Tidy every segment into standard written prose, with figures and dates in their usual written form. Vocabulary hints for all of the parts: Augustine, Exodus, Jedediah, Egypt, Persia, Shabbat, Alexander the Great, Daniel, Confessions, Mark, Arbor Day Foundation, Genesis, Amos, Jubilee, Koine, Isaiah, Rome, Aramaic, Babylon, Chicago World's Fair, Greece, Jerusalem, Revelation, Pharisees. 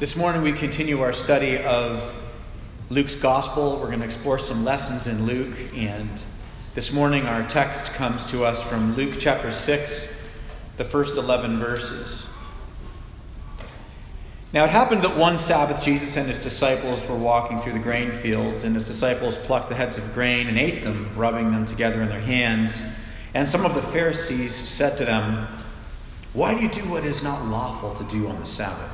This morning we continue our study of Luke's Gospel. We're going to explore some lessons in Luke, and this morning our text comes to us from Luke chapter 6, the first 11 verses. Now it happened that one Sabbath Jesus and his disciples were walking through the grain fields, and his disciples plucked the heads of grain and ate them, rubbing them together in their hands. And some of the Pharisees said to them, "Why do you do what is not lawful to do on the Sabbath?"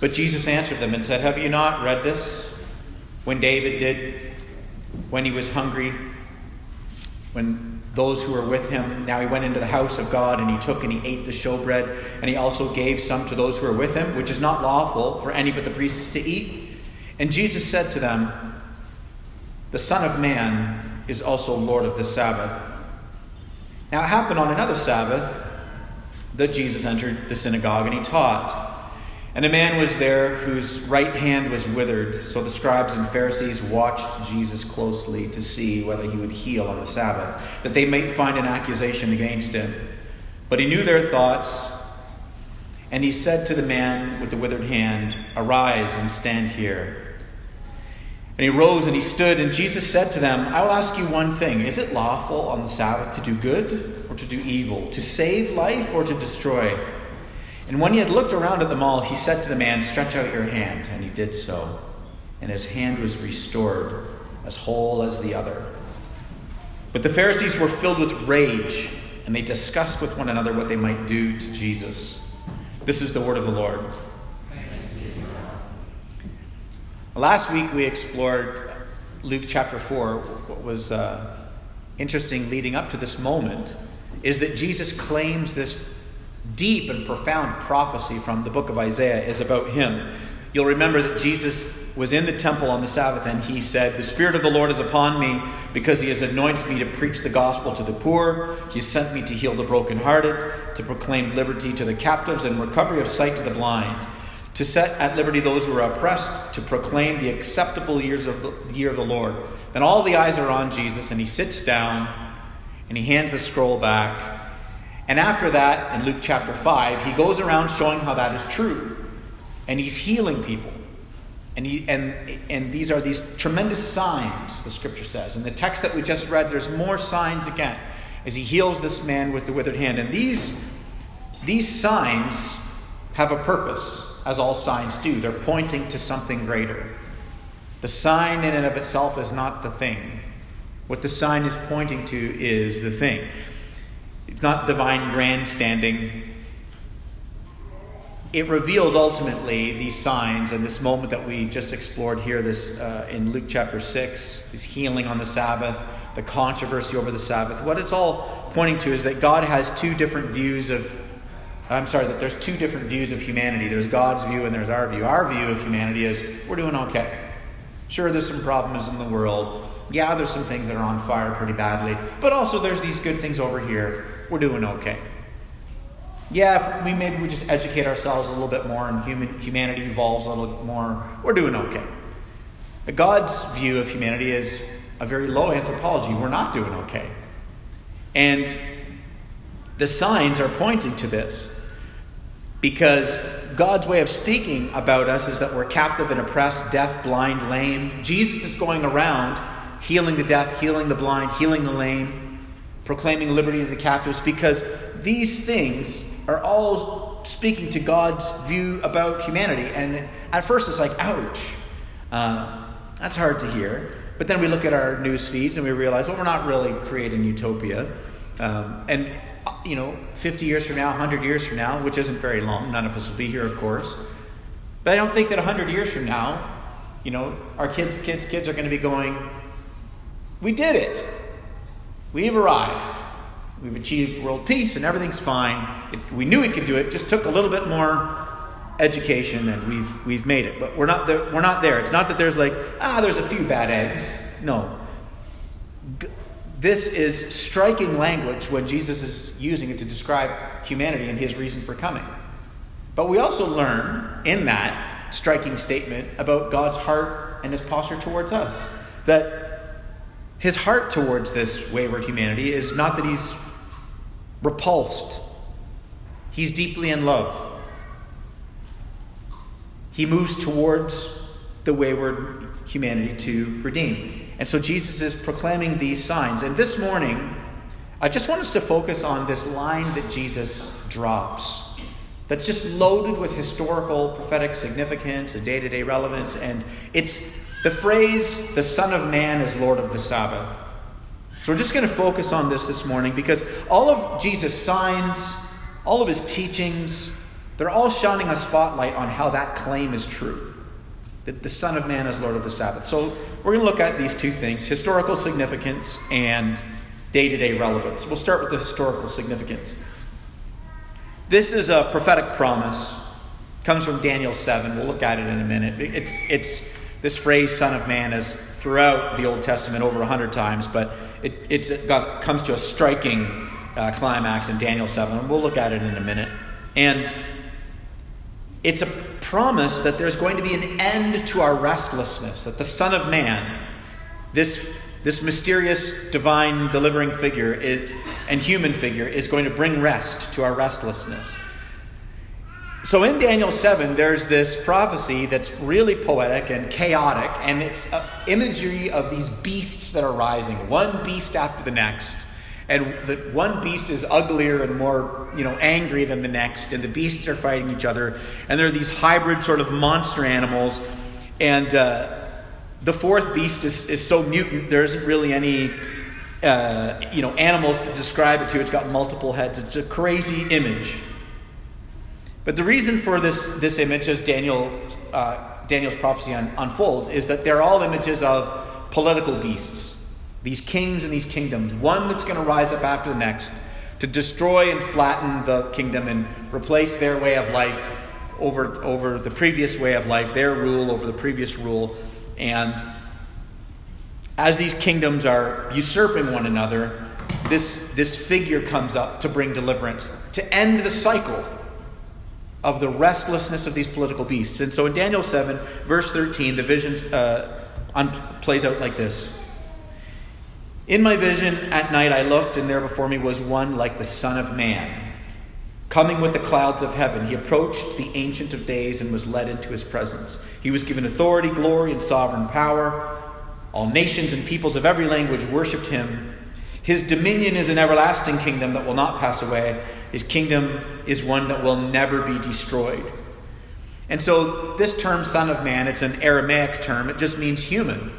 But Jesus answered them and said, "Have you not read this? When David did, when he was hungry, when those who were with him, now he went into the house of God, and he took and he ate the showbread, and he also gave some to those who were with him, which is not lawful for any but the priests to eat." And Jesus said to them, "The Son of Man is also Lord of the Sabbath." Now it happened on another Sabbath that Jesus entered the synagogue, and he taught. And a man was there whose right hand was withered, so the scribes and Pharisees watched Jesus closely to see whether he would heal on the Sabbath, that they might find an accusation against him. But he knew their thoughts, and he said to the man with the withered hand, "Arise and stand here." And he rose and he stood, and Jesus said to them, "I will ask you one thing. Is it lawful on the Sabbath to do good or to do evil, to save life or to destroy?" And when he had looked around at them all, he said to the man, "Stretch out your hand." And he did so. And his hand was restored, as whole as the other. But the Pharisees were filled with rage, and they discussed with one another what they might do to Jesus. This is the word of the Lord. Last week we explored Luke chapter 4. What was interesting leading up to this moment is that Jesus claims this deep and profound prophecy from the book of Isaiah is about him. You'll remember that Jesus was in the temple on the Sabbath, and he said, "The Spirit of the Lord is upon me, because he has anointed me to preach the gospel to the poor. He has sent me to heal the brokenhearted, to proclaim liberty to the captives and recovery of sight to the blind, to set at liberty those who are oppressed, to proclaim the acceptable year of the Lord." Then all the eyes are on Jesus, and he sits down, and he hands the scroll back. And after that, in Luke chapter 5, he goes around showing how that is true. And he's healing people. And these are these tremendous signs, the scripture says. In the text that we just read, there's more signs again, as he heals this man with the withered hand. And these signs have a purpose, as all signs do. They're pointing to something greater. The sign in and of itself is not the thing. What the sign is pointing to is the thing. It's not divine grandstanding. It reveals ultimately these signs and this moment that we just explored here, this in Luke chapter 6, this healing on the Sabbath, the controversy over the Sabbath. What it's all pointing to is that there's two different views of humanity. There's God's view and there's our view. Our view of humanity is we're doing okay. Sure, there's some problems in the world. Yeah, there's some things that are on fire pretty badly. But also there's these good things over here. We're doing okay. Yeah, maybe we just educate ourselves a little bit more and humanity evolves a little more. We're doing okay. God's view of humanity is a very low anthropology. We're not doing okay. And the signs are pointing to this, because God's way of speaking about us is that we're captive and oppressed, deaf, blind, lame. Jesus is going around healing the deaf, healing the blind, healing the lame, proclaiming liberty to the captives, because these things are all speaking to God's view about humanity. And at first it's like, ouch, that's hard to hear. But then we look at our news feeds and we realize, well, we're not really creating utopia. And 50 years from now, 100 years from now, which isn't very long, none of us will be here, of course. But I don't think that 100 years from now, our kids are going to be going, "We did it. We've arrived. We've achieved world peace and everything's fine. We knew we could do it. Just took a little bit more education and we've made it." But we're not there. It's not that there's like, there's a few bad eggs. No. This is striking language when Jesus is using it to describe humanity and his reason for coming. But we also learn in that striking statement about God's heart and his posture towards us. That his heart towards this wayward humanity is not that he's repulsed. He's deeply in love. He moves towards the wayward humanity to redeem. And so Jesus is proclaiming these signs. And this morning, I just want us to focus on this line that Jesus drops, that's just loaded with historical, prophetic significance and day-to-day relevance. And it's the phrase, the Son of Man is Lord of the Sabbath. So we're just going to focus on this morning, because all of Jesus' signs, all of his teachings, they're all shining a spotlight on how that claim is true, that the Son of Man is Lord of the Sabbath. So we're going to look at these two things, historical significance and day-to-day relevance. We'll start with the historical significance. This is a prophetic promise. It comes from Daniel 7. We'll look at it in a minute. It's this phrase, Son of Man, is throughout the Old Testament over 100 times, but it comes to a striking climax in Daniel 7. And we'll look at it in a minute. And it's a promise that there's going to be an end to our restlessness, that the Son of Man, this mysterious divine delivering figure and human figure, is going to bring rest to our restlessness. So in Daniel 7, there's this prophecy that's really poetic and chaotic, and it's imagery of these beasts that are rising, one beast after the next. And that one beast is uglier and more, angry than the next, and the beasts are fighting each other. And there are these hybrid sort of monster animals, and the fourth beast is so mutant there isn't really any, animals to describe it to. It's got multiple heads. It's a crazy image. But the reason for this image, as Daniel's prophecy unfolds, is that they're all images of political beasts. These kings and these kingdoms, one that's going to rise up after the next to destroy and flatten the kingdom and replace their way of life over the previous way of life, their rule over the previous rule. And as these kingdoms are usurping one another, this figure comes up to bring deliverance, to end the cycle of the restlessness of these political beasts. And so in Daniel 7, verse 13, the vision plays out like this. In my vision at night I looked, and there before me was one like the Son of Man, coming with the clouds of heaven. He approached the Ancient of Days and was led into his presence. He was given authority, glory, and sovereign power. All nations and peoples of every language worshipped him. His dominion is an everlasting kingdom that will not pass away. His kingdom is one that will never be destroyed. And so this term, Son of Man, it's an Aramaic term. It just means human.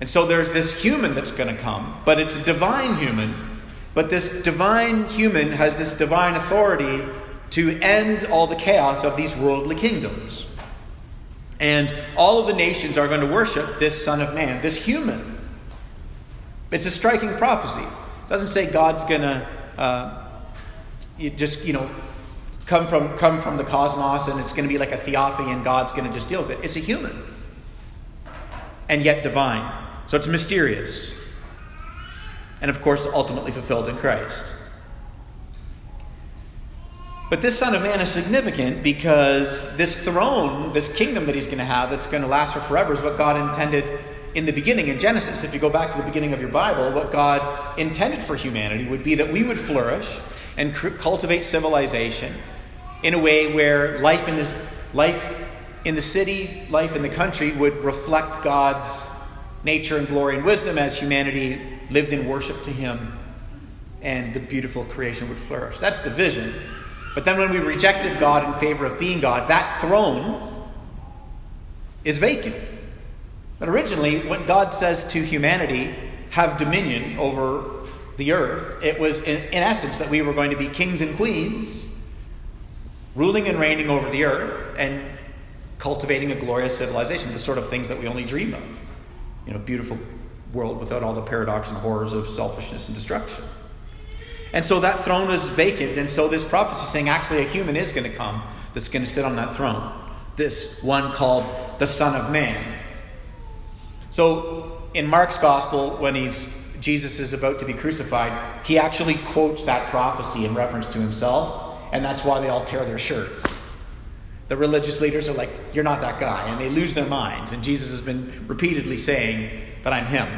And so there's this human that's going to come, but it's a divine human. But this divine human has this divine authority to end all the chaos of these worldly kingdoms. And all of the nations are going to worship this Son of Man, this human. It's a striking prophecy. It doesn't say God's going to come from the cosmos and it's going to be like a theophany and God's going to just deal with it. It's a human. And yet divine. So it's mysterious. And of course, ultimately fulfilled in Christ. But this Son of Man is significant because this throne, this kingdom that he's going to have, that's going to last for forever, is what God intended in the beginning in Genesis. If you go back to the beginning of your Bible, what God intended for humanity would be that we would flourish and cultivate civilization in a way where life in the city, life in the country would reflect God's nature and glory and wisdom as humanity lived in worship to him, and the beautiful creation would flourish. That's the vision. But then when we rejected God in favor of being God, that throne is vacant. But originally, when God says to humanity, have dominion over the earth, it was in essence that we were going to be kings and queens, ruling and reigning over the earth, and cultivating a glorious civilization, the sort of things that we only dream of. Beautiful world without all the paradox and horrors of selfishness and destruction. And so that throne was vacant, and so this prophecy is saying actually a human is going to come that's going to sit on that throne. This one called the Son of Man. So in Mark's gospel, when Jesus is about to be crucified, he actually quotes that prophecy in reference to himself, and that's why they all tear their shirts. The religious leaders are like, you're not that guy. And they lose their minds. And Jesus has been repeatedly saying that I'm him.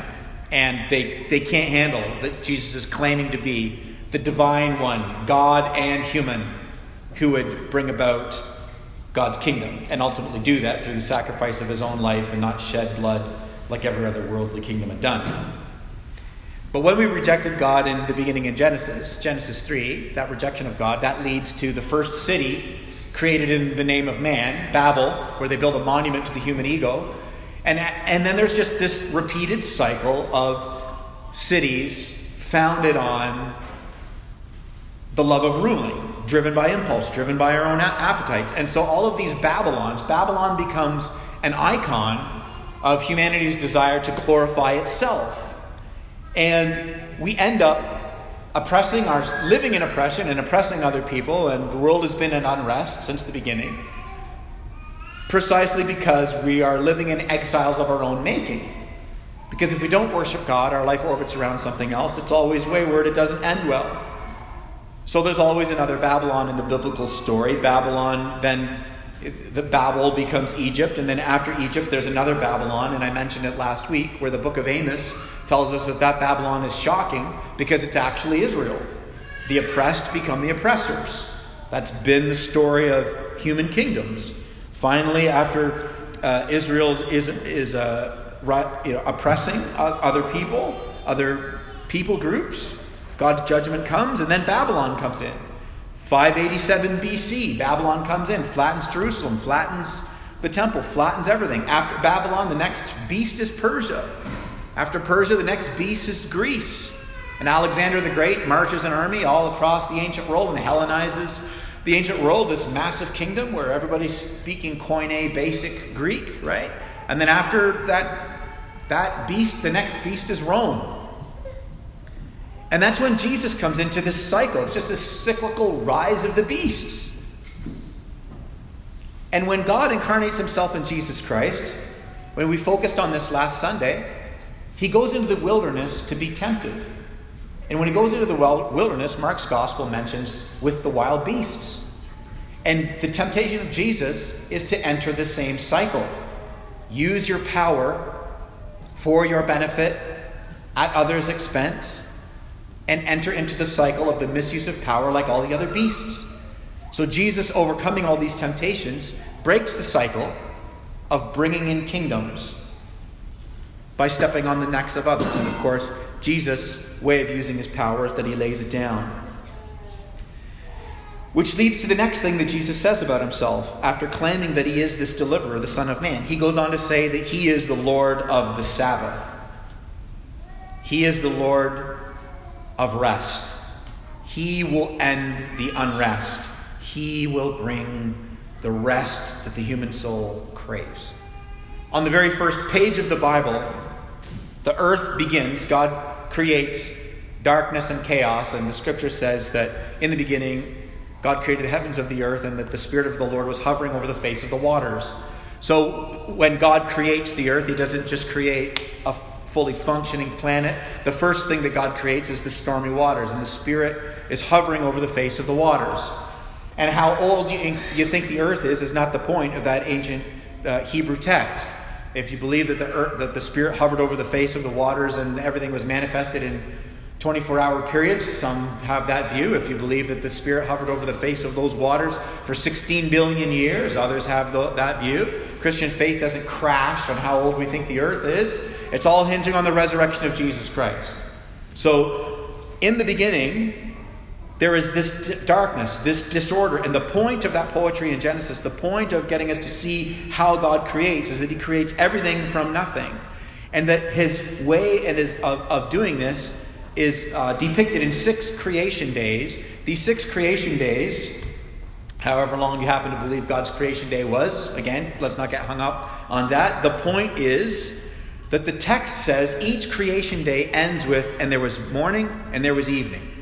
And they can't handle that Jesus is claiming to be the divine one, God and human, who would bring about God's kingdom, and ultimately do that through the sacrifice of his own life and not shed blood like every other worldly kingdom had done. But when we rejected God in the beginning in Genesis 3, that rejection of God, that leads to the first city created in the name of man, Babel, where they build a monument to the human ego. And then there's just this repeated cycle of cities founded on the love of ruling, driven by impulse, driven by our own appetites. And so all of these Babylons, Babylon becomes an icon of humanity's desire to glorify itself. And we end up living in oppression and oppressing other people, and the world has been in unrest since the beginning, precisely because we are living in exiles of our own making. Because if we don't worship God, our life orbits around something else. It's always wayward. It doesn't end well. So there's always another Babylon in the biblical story. Babylon, then the Babel becomes Egypt, and then after Egypt there's another Babylon, and I mentioned it last week, where the book of Amos tells us that Babylon is shocking because it's actually Israel. The oppressed become the oppressors. That's been the story of human kingdoms. Finally, after Israel is oppressing other people groups, God's judgment comes, and then Babylon comes in. 587 BC, Babylon comes in, flattens Jerusalem, flattens the temple, flattens everything. After Babylon, the next beast is Persia. After Persia, the next beast is Greece. And Alexander the Great marches an army all across the ancient world and Hellenizes the ancient world, this massive kingdom where everybody's speaking Koine, basic Greek, right? And then after that beast, the next beast is Rome. And that's when Jesus comes into this cycle. It's just this cyclical rise of the beasts. And when God incarnates himself in Jesus Christ, when we focused on this last Sunday, he goes into the wilderness to be tempted. And when he goes into the wilderness, Mark's gospel mentions with the wild beasts. And the temptation of Jesus is to enter the same cycle. Use your power for your benefit at others' expense, and enter into the cycle of the misuse of power like all the other beasts. So Jesus, overcoming all these temptations, breaks the cycle of bringing in kingdoms by stepping on the necks of others. And of course, Jesus' way of using his power is that he lays it down. Which leads to the next thing that Jesus says about himself. After claiming that he is this deliverer, the Son of Man, he goes on to say that he is the Lord of the Sabbath. He is the Lord of rest. He will end the unrest. He will bring the rest that the human soul craves. On the very first page of the Bible, the earth begins. God creates darkness and chaos, and the scripture says that in the beginning, God created the heavens of the earth, and that the Spirit of the Lord was hovering over the face of the waters. So when God creates the earth, he doesn't just create a fully functioning planet. The first thing that God creates is the stormy waters, and the Spirit is hovering over the face of the waters. And how old you think the earth is not the point of that ancient Hebrew text. If you believe that the Spirit hovered over the face of the waters and everything was manifested in 24-hour periods, some have that view. If you believe that the Spirit hovered over the face of those waters for 16 billion years, others have that view. Christian faith doesn't crash on how old we think the earth is. It's all hinging on the resurrection of Jesus Christ. So, in the beginning, there is this darkness, this disorder. And the point of that poetry in Genesis, the point of getting us to see how God creates, is that he creates everything from nothing. And that his way and of doing this is depicted in 6 creation days. These 6 creation days, however long you happen to believe God's creation day was, again, let's not get hung up on that. The point is that the text says each creation day ends with, and there was morning and there was evening.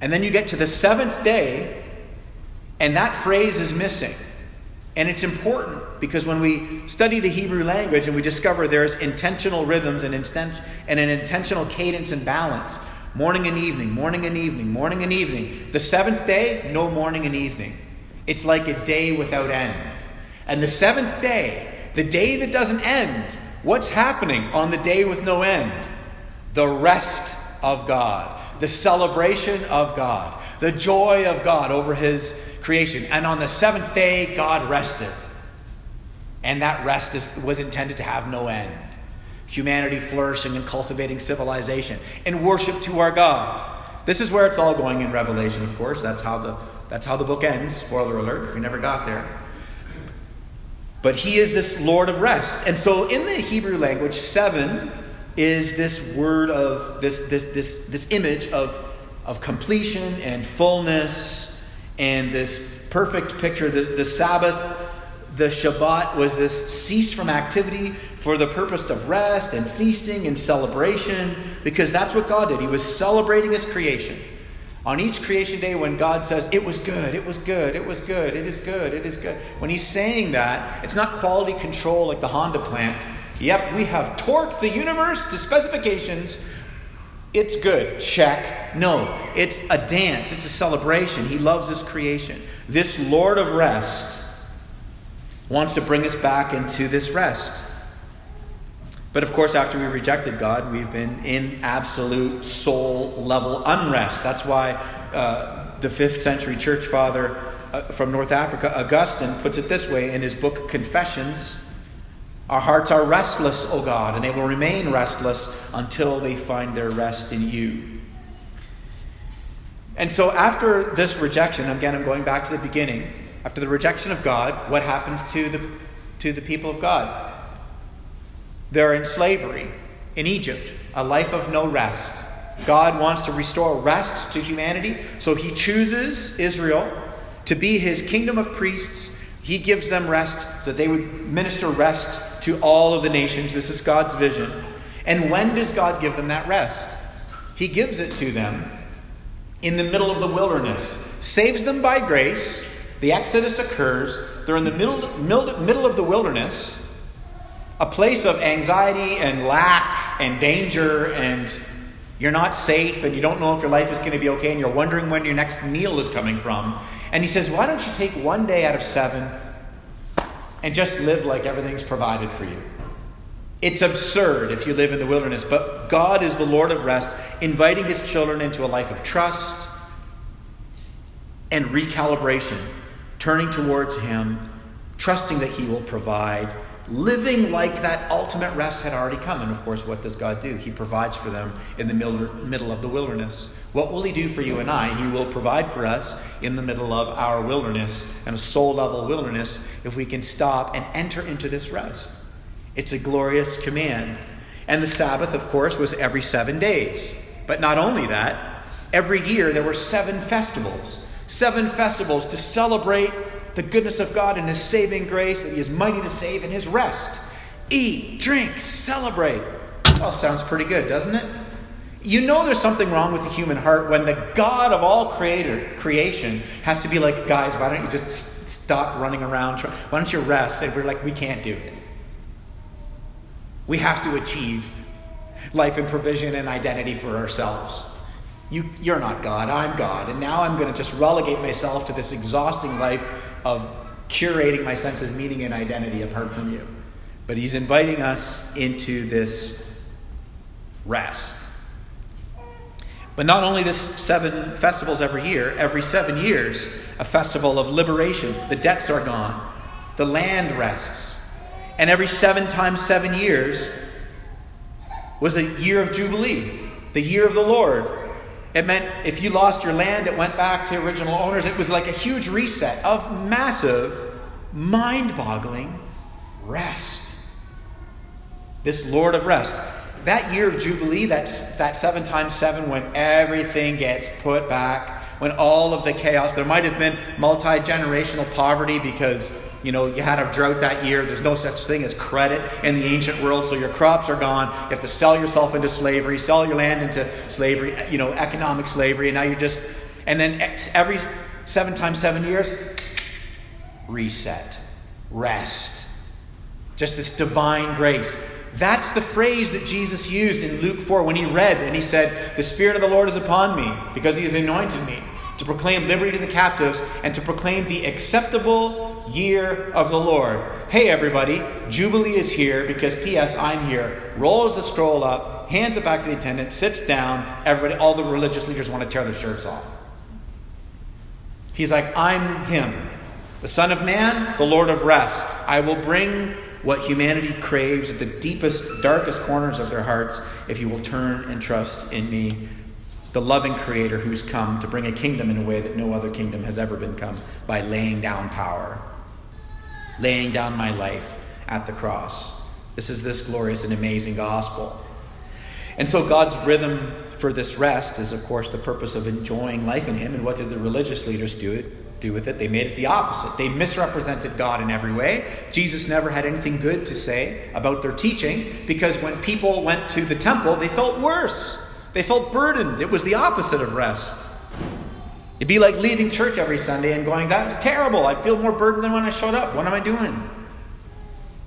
And then you get to the 7th day, and that phrase is missing. And it's important, because when we study the Hebrew language and we discover there's intentional rhythms and an intentional cadence and balance. Morning and evening, morning and evening, morning and evening. The 7th day, no morning and evening. It's like a day without end. And the 7th day, the day that doesn't end, what's happening on the day with no end? The rest of God, the celebration of God, the joy of God over his creation. And on the seventh day, God rested. And that rest was intended to have no end. Humanity flourishing and cultivating civilization and worship to our God. This is where it's all going in Revelation, of course. That's how the book ends. Spoiler alert, if you never got there. But he is this Lord of rest. And so in the Hebrew language, seven is this word of this image of completion and fullness and this perfect picture. The Sabbath, the Shabbat, was this cease from activity for the purpose of rest and feasting and celebration, because that's what God did. He was celebrating his creation. On each creation day, when God says, it was good, it was good, it was good, it is good, it is good. When he's saying that, it's not quality control like the Honda plant. Yep, we have torqued the universe to specifications. It's good. Check. No, it's a dance. It's a celebration. He loves his creation. This Lord of rest wants to bring us back into this rest. But of course, after we rejected God, we've been in absolute soul-level unrest. That's why the 5th century church father from North Africa, Augustine, puts it this way in his book Confessions. Our hearts are restless, O God, and they will remain restless until they find their rest in you. And so after this rejection, again, I'm going back to the beginning. After the rejection of God, what happens to the people of God? They're in slavery in Egypt, a life of no rest. God wants to restore rest to humanity, so he chooses Israel to be his kingdom of priests. He gives them rest so that they would minister rest to all of the nations. This is God's vision. And when does God give them that rest? He gives it to them in the middle of the wilderness, saves them by grace. The Exodus occurs. They're in the middle of the wilderness, a place of anxiety and lack and danger, and you're not safe and you don't know if your life is going to be okay, and you're wondering when your next meal is coming from. And he says, why don't you take one day out of 7 and just live like everything's provided for you? It's absurd if you live in the wilderness, but God is the Lord of rest, inviting his children into a life of trust and recalibration, turning towards him, trusting that he will provide, living like that ultimate rest had already come. And of course, what does God do? He provides for them in the middle of the wilderness. What will he do for you and I? He will provide for us in the middle of our wilderness, and a soul-level wilderness, if we can stop and enter into this rest. It's a glorious command. And the Sabbath, of course, was every 7 days. But not only that, every year there were 7 festivals. 7 festivals to celebrate the goodness of God and his saving grace, that he is mighty to save, and his rest. Eat, drink, celebrate. This all sounds pretty good, doesn't it? You know there's something wrong with the human heart when the God of all creation has to be like, guys, why don't you just stop running around? Why don't you rest? And we're like, we can't do it. We have to achieve life and provision and identity for ourselves. You're not God, I'm God. And now I'm going to just relegate myself to this exhausting life of curating my sense of meaning and identity apart from you. But he's inviting us into this rest. But not only this 7 festivals every year, every 7 years, a festival of liberation. The debts are gone. The land rests. And every 7 times 7 years was a year of Jubilee, the year of the Lord. It meant if you lost your land, it went back to original owners. It was like a huge reset of massive, mind-boggling rest. This Lord of rest. That year of Jubilee, that 7 times 7, when everything gets put back, when all of the chaos, there might have been multi-generational poverty because, you had a drought that year. There's no such thing as credit in the ancient world, so your crops are gone. You have to sell yourself into slavery, sell your land into slavery, economic slavery, and now you're just... And then every 7 times 7 years, reset, rest. Just this divine grace. That's the phrase that Jesus used in Luke 4 when he read, and he said, the Spirit of the Lord is upon me because he has anointed me to proclaim liberty to the captives and to proclaim the acceptable year of the Lord. Hey, everybody, Jubilee is here because, P.S., I'm here. Rolls the scroll up, hands it back to the attendant, sits down. Everybody, all the religious leaders want to tear their shirts off. He's like, I'm him, the Son of Man, the Lord of Rest. I will bring what humanity craves at the deepest, darkest corners of their hearts if you will turn and trust in me, the loving Creator who's come to bring a kingdom in a way that no other kingdom has ever been come, by laying down power, laying down my life at the cross. This is this glorious and amazing gospel. And so God's rhythm for this rest is, of course, the purpose of enjoying life in him. And what did the religious leaders do with it? They made it the opposite. They misrepresented God in every way. Jesus never had anything good to say about their teaching, because when people went to the temple, they felt worse. They felt burdened. It was the opposite of rest. It'd be like leaving church every Sunday and going, that was terrible. I feel more burdened than when I showed up. What am I doing?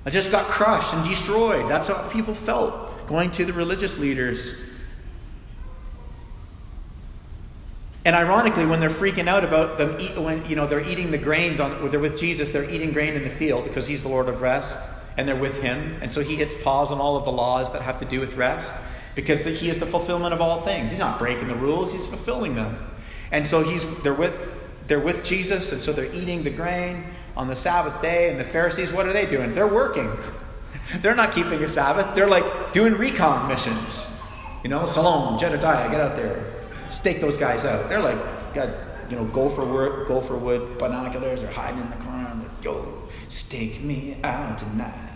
I just got crushed and destroyed. That's how people felt going to the religious leaders. And ironically, when they're freaking out about them, when they're eating the grains, when they're with Jesus, they're eating grain in the field because he's the Lord of Rest, and they're with him, and so he hits pause on all of the laws that have to do with rest, because he is the fulfillment of all things. He's not breaking the rules; he's fulfilling them. And so they're with Jesus, and so they're eating the grain on the Sabbath day. And the Pharisees, what are they doing? They're working. They're not keeping a Sabbath. They're like doing recon missions. Salom, Jedediah, get out there. Stake those guys out. They're like, got gopher wood binoculars. They're hiding in the corner. I'm like, yo, stake me out tonight.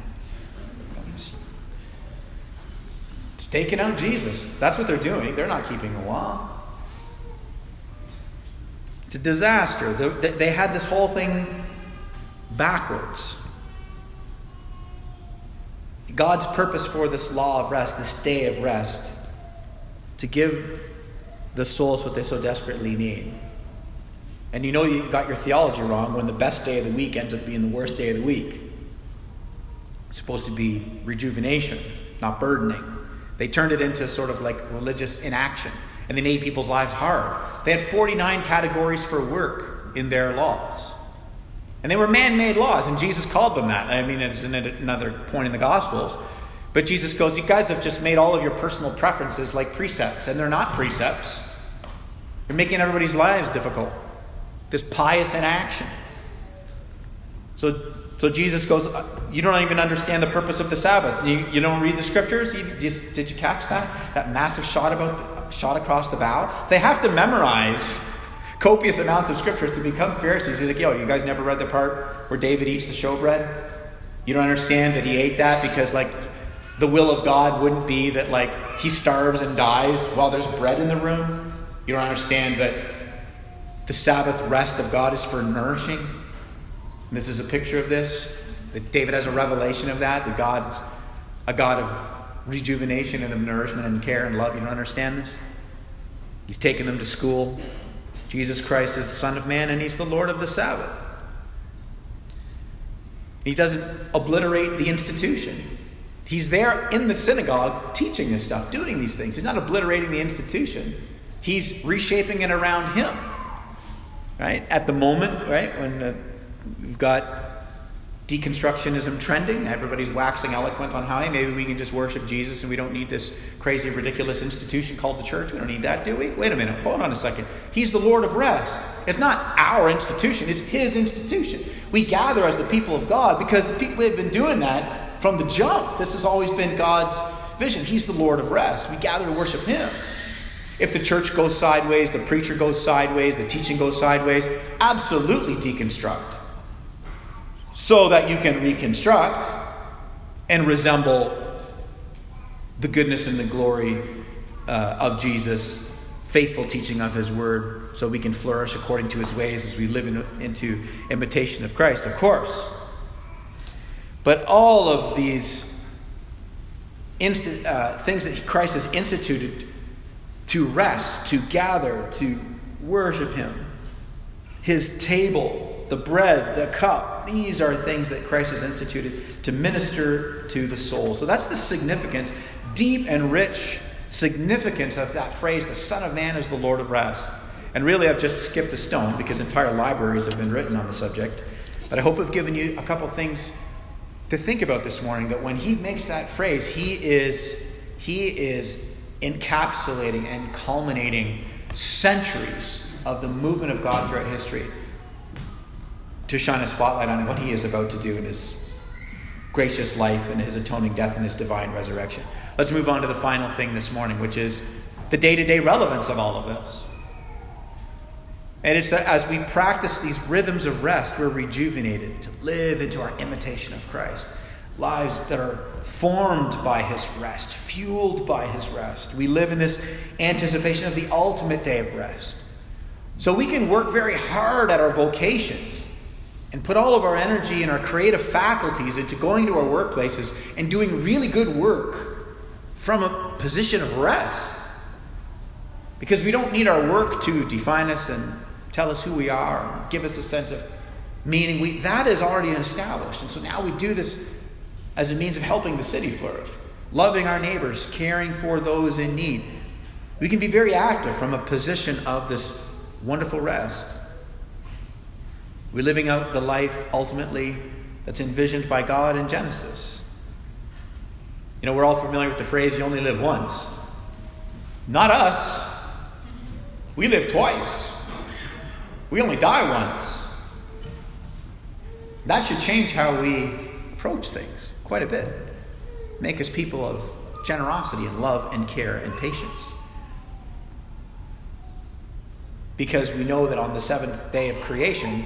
Staking out Jesus. That's what they're doing. They're not keeping the law. It's a disaster. They had this whole thing backwards. God's purpose for this law of rest, this day of rest, to give the soul is what they so desperately need. And you got your theology wrong when the best day of the week ends up being the worst day of the week. It's supposed to be rejuvenation, not burdening. They turned it into sort of like religious inaction, and they made people's lives hard. They had 49 categories for work in their laws. And they were man-made laws, and Jesus called them that. I mean, it's another point in the Gospels. But Jesus goes, you guys have just made all of your personal preferences like precepts, and they're not precepts. You're making everybody's lives difficult. This pious inaction. So Jesus goes, you don't even understand the purpose of the Sabbath. You don't read the scriptures? Did you catch that? That massive shot across the bow? They have to memorize copious amounts of scriptures to become Pharisees. He's like, yo, you guys never read the part where David eats the showbread? You don't understand that he ate that because, like, the will of God wouldn't be that, like, he starves and dies while there's bread in the room. You don't understand that the Sabbath rest of God is for nourishing. And this is a picture of this. That David has a revelation of that God's a God of rejuvenation and of nourishment and care and love. You don't understand this? He's taking them to school. Jesus Christ is the Son of Man, and he's the Lord of the Sabbath. He doesn't obliterate the institution. He's there in the synagogue teaching this stuff, doing these things. He's not obliterating the institution. He's reshaping it around him. Right? At the moment, right, when we've got deconstructionism trending, everybody's waxing eloquent on how, hey, maybe we can just worship Jesus and we don't need this crazy, ridiculous institution called the church. We don't need that, do we? Wait a minute. Hold on a second. He's the Lord of Rest. It's not our institution. It's his institution. We gather as the people of God because we have been doing that from the jump. This has always been God's vision. He's the Lord of Rest. We gather to worship him. If the church goes sideways, the preacher goes sideways, the teaching goes sideways, absolutely deconstruct so that you can reconstruct and resemble the goodness and the glory of Jesus, faithful teaching of his word, so we can flourish according to his ways as we live into imitation of Christ, of course. But all of these things that Christ has instituted to rest, to gather, to worship him, his table, the bread, the cup, these are things that Christ has instituted to minister to the soul. So that's the significance, deep and rich significance of that phrase, the Son of Man is the Lord of Rest. And really, I've just skipped a stone because entire libraries have been written on the subject. But I hope I've given you a couple things to think about this morning, that when he makes that phrase, he is encapsulating and culminating centuries of the movement of God throughout history. to shine a spotlight on what he is about to do in his gracious life and his atoning death and his divine resurrection. Let's move on to the final thing this morning, which is the day-to-day relevance of all of this. And it's that as we practice these rhythms of rest, we're rejuvenated to live into our imitation of Christ. Lives that are formed by his rest, fueled by his rest. We live in this anticipation of the ultimate day of rest. So we can work very hard at our vocations and put all of our energy and our creative faculties into going to our workplaces and doing really good work from a position of rest. Because we don't need our work to define us and tell us who we are and give us a sense of meaning. That is already established. And so now we do this as a means of helping the city flourish, loving our neighbors, caring for those in need. We can be very active from a position of this wonderful rest. We're living out the life, ultimately, that's envisioned by God in Genesis. You know, we're all familiar with the phrase, you only live once. Not us. We live twice. We only die once. That should change how we approach things quite a bit. Make us people of generosity and love and care and patience. Because we know that on the seventh day of creation,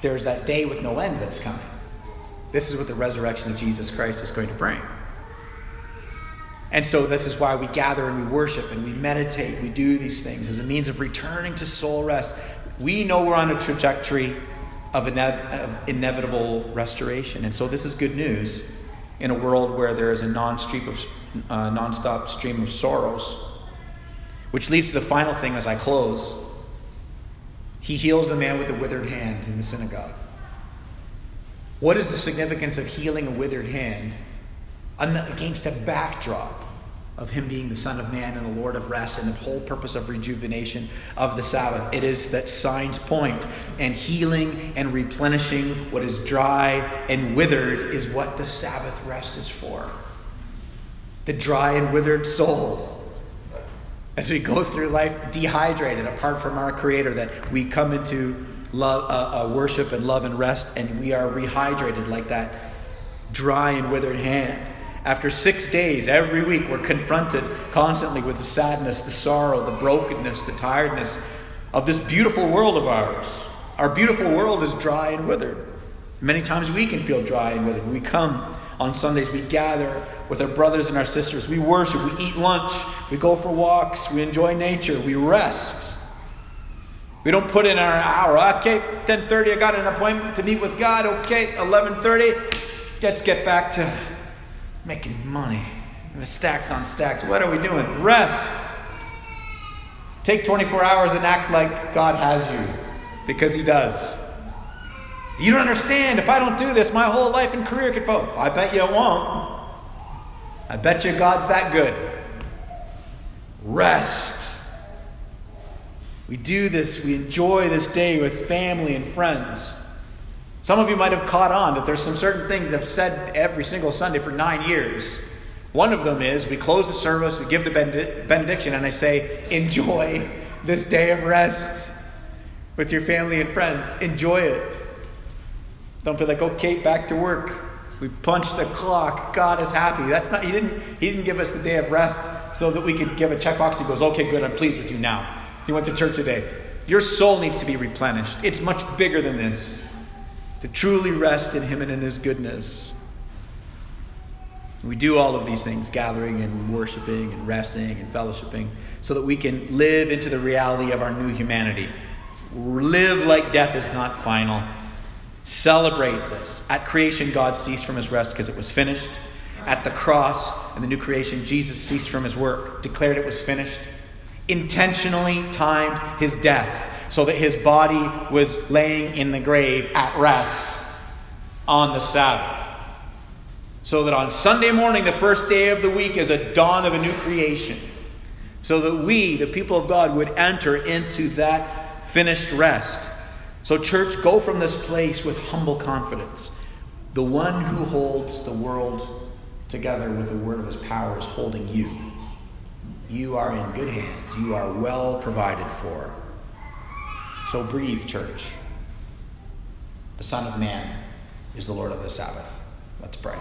there's that day with no end that's coming. This is what the resurrection of Jesus Christ is going to bring. And so this is why we gather and we worship and we meditate. We do these things as a means of returning to soul rest. We know we're on a trajectory of inevitable restoration. And so this is good news in a world where there is a non-stop stream of sorrows. Which leads to the final thing as I close. He heals the man with the withered hand in the synagogue. What is the significance of healing a withered hand against a backdrop of him being the Son of Man and the Lord of Rest and the whole purpose of rejuvenation of the Sabbath? It is that signs point, and healing and replenishing what is dry and withered is what the Sabbath rest is for. The dry and withered souls. As we go through life dehydrated, apart from our Creator, that we come into love, worship and love and rest, and we are rehydrated like that dry and withered hand. After 6 days, every week, we're confronted constantly with the sadness, the sorrow, the brokenness, the tiredness of this beautiful world of ours. Our beautiful world is dry and withered. Many times we can feel dry and withered. We come on Sundays, we gather with our brothers and our sisters. We worship, we eat lunch, we go for walks, we enjoy nature, we rest. We don't put in our hour. Okay, 10:30, I got an appointment to meet with God. Okay, 11:30, let's get back to making money. Stacks on stacks. What are we doing? Rest. Take 24 hours and act like God has you, because he does. You don't understand. If I don't do this, my whole life and career could fall. I bet you it won't. I bet you God's that good. Rest. We do this. We enjoy this day with family and friends. Some of you might have caught on that there's some certain things I've said every single Sunday for 9 years. One of them is we close the service, we give the benediction, and I say, enjoy this day of rest with your family and friends. Enjoy it. Don't be like, okay, back to work. We punched the clock. God is happy. That's not. He didn't give us the day of rest so that we could give a checkbox. He goes, okay, good. I'm pleased with you now. You went to church today. Your soul needs to be replenished. It's much bigger than this. To truly rest in him and in his goodness. We do all of these things, gathering and worshiping and resting and fellowshipping, so that we can live into the reality of our new humanity. Live like death is not final. Celebrate this. At creation, God ceased from his rest because it was finished. At the cross and the new creation, Jesus ceased from his work, declared it was finished. Intentionally timed his death so that his body was laying in the grave at rest on the Sabbath. So that on Sunday morning, the first day of the week, is a dawn of a new creation. So that we, the people of God, would enter into that finished rest. So church, go from this place with humble confidence. The one who holds the world together with the word of his power is holding you. You are in good hands. You are well provided for. So breathe, church. The Son of Man is the Lord of the Sabbath. Let's pray.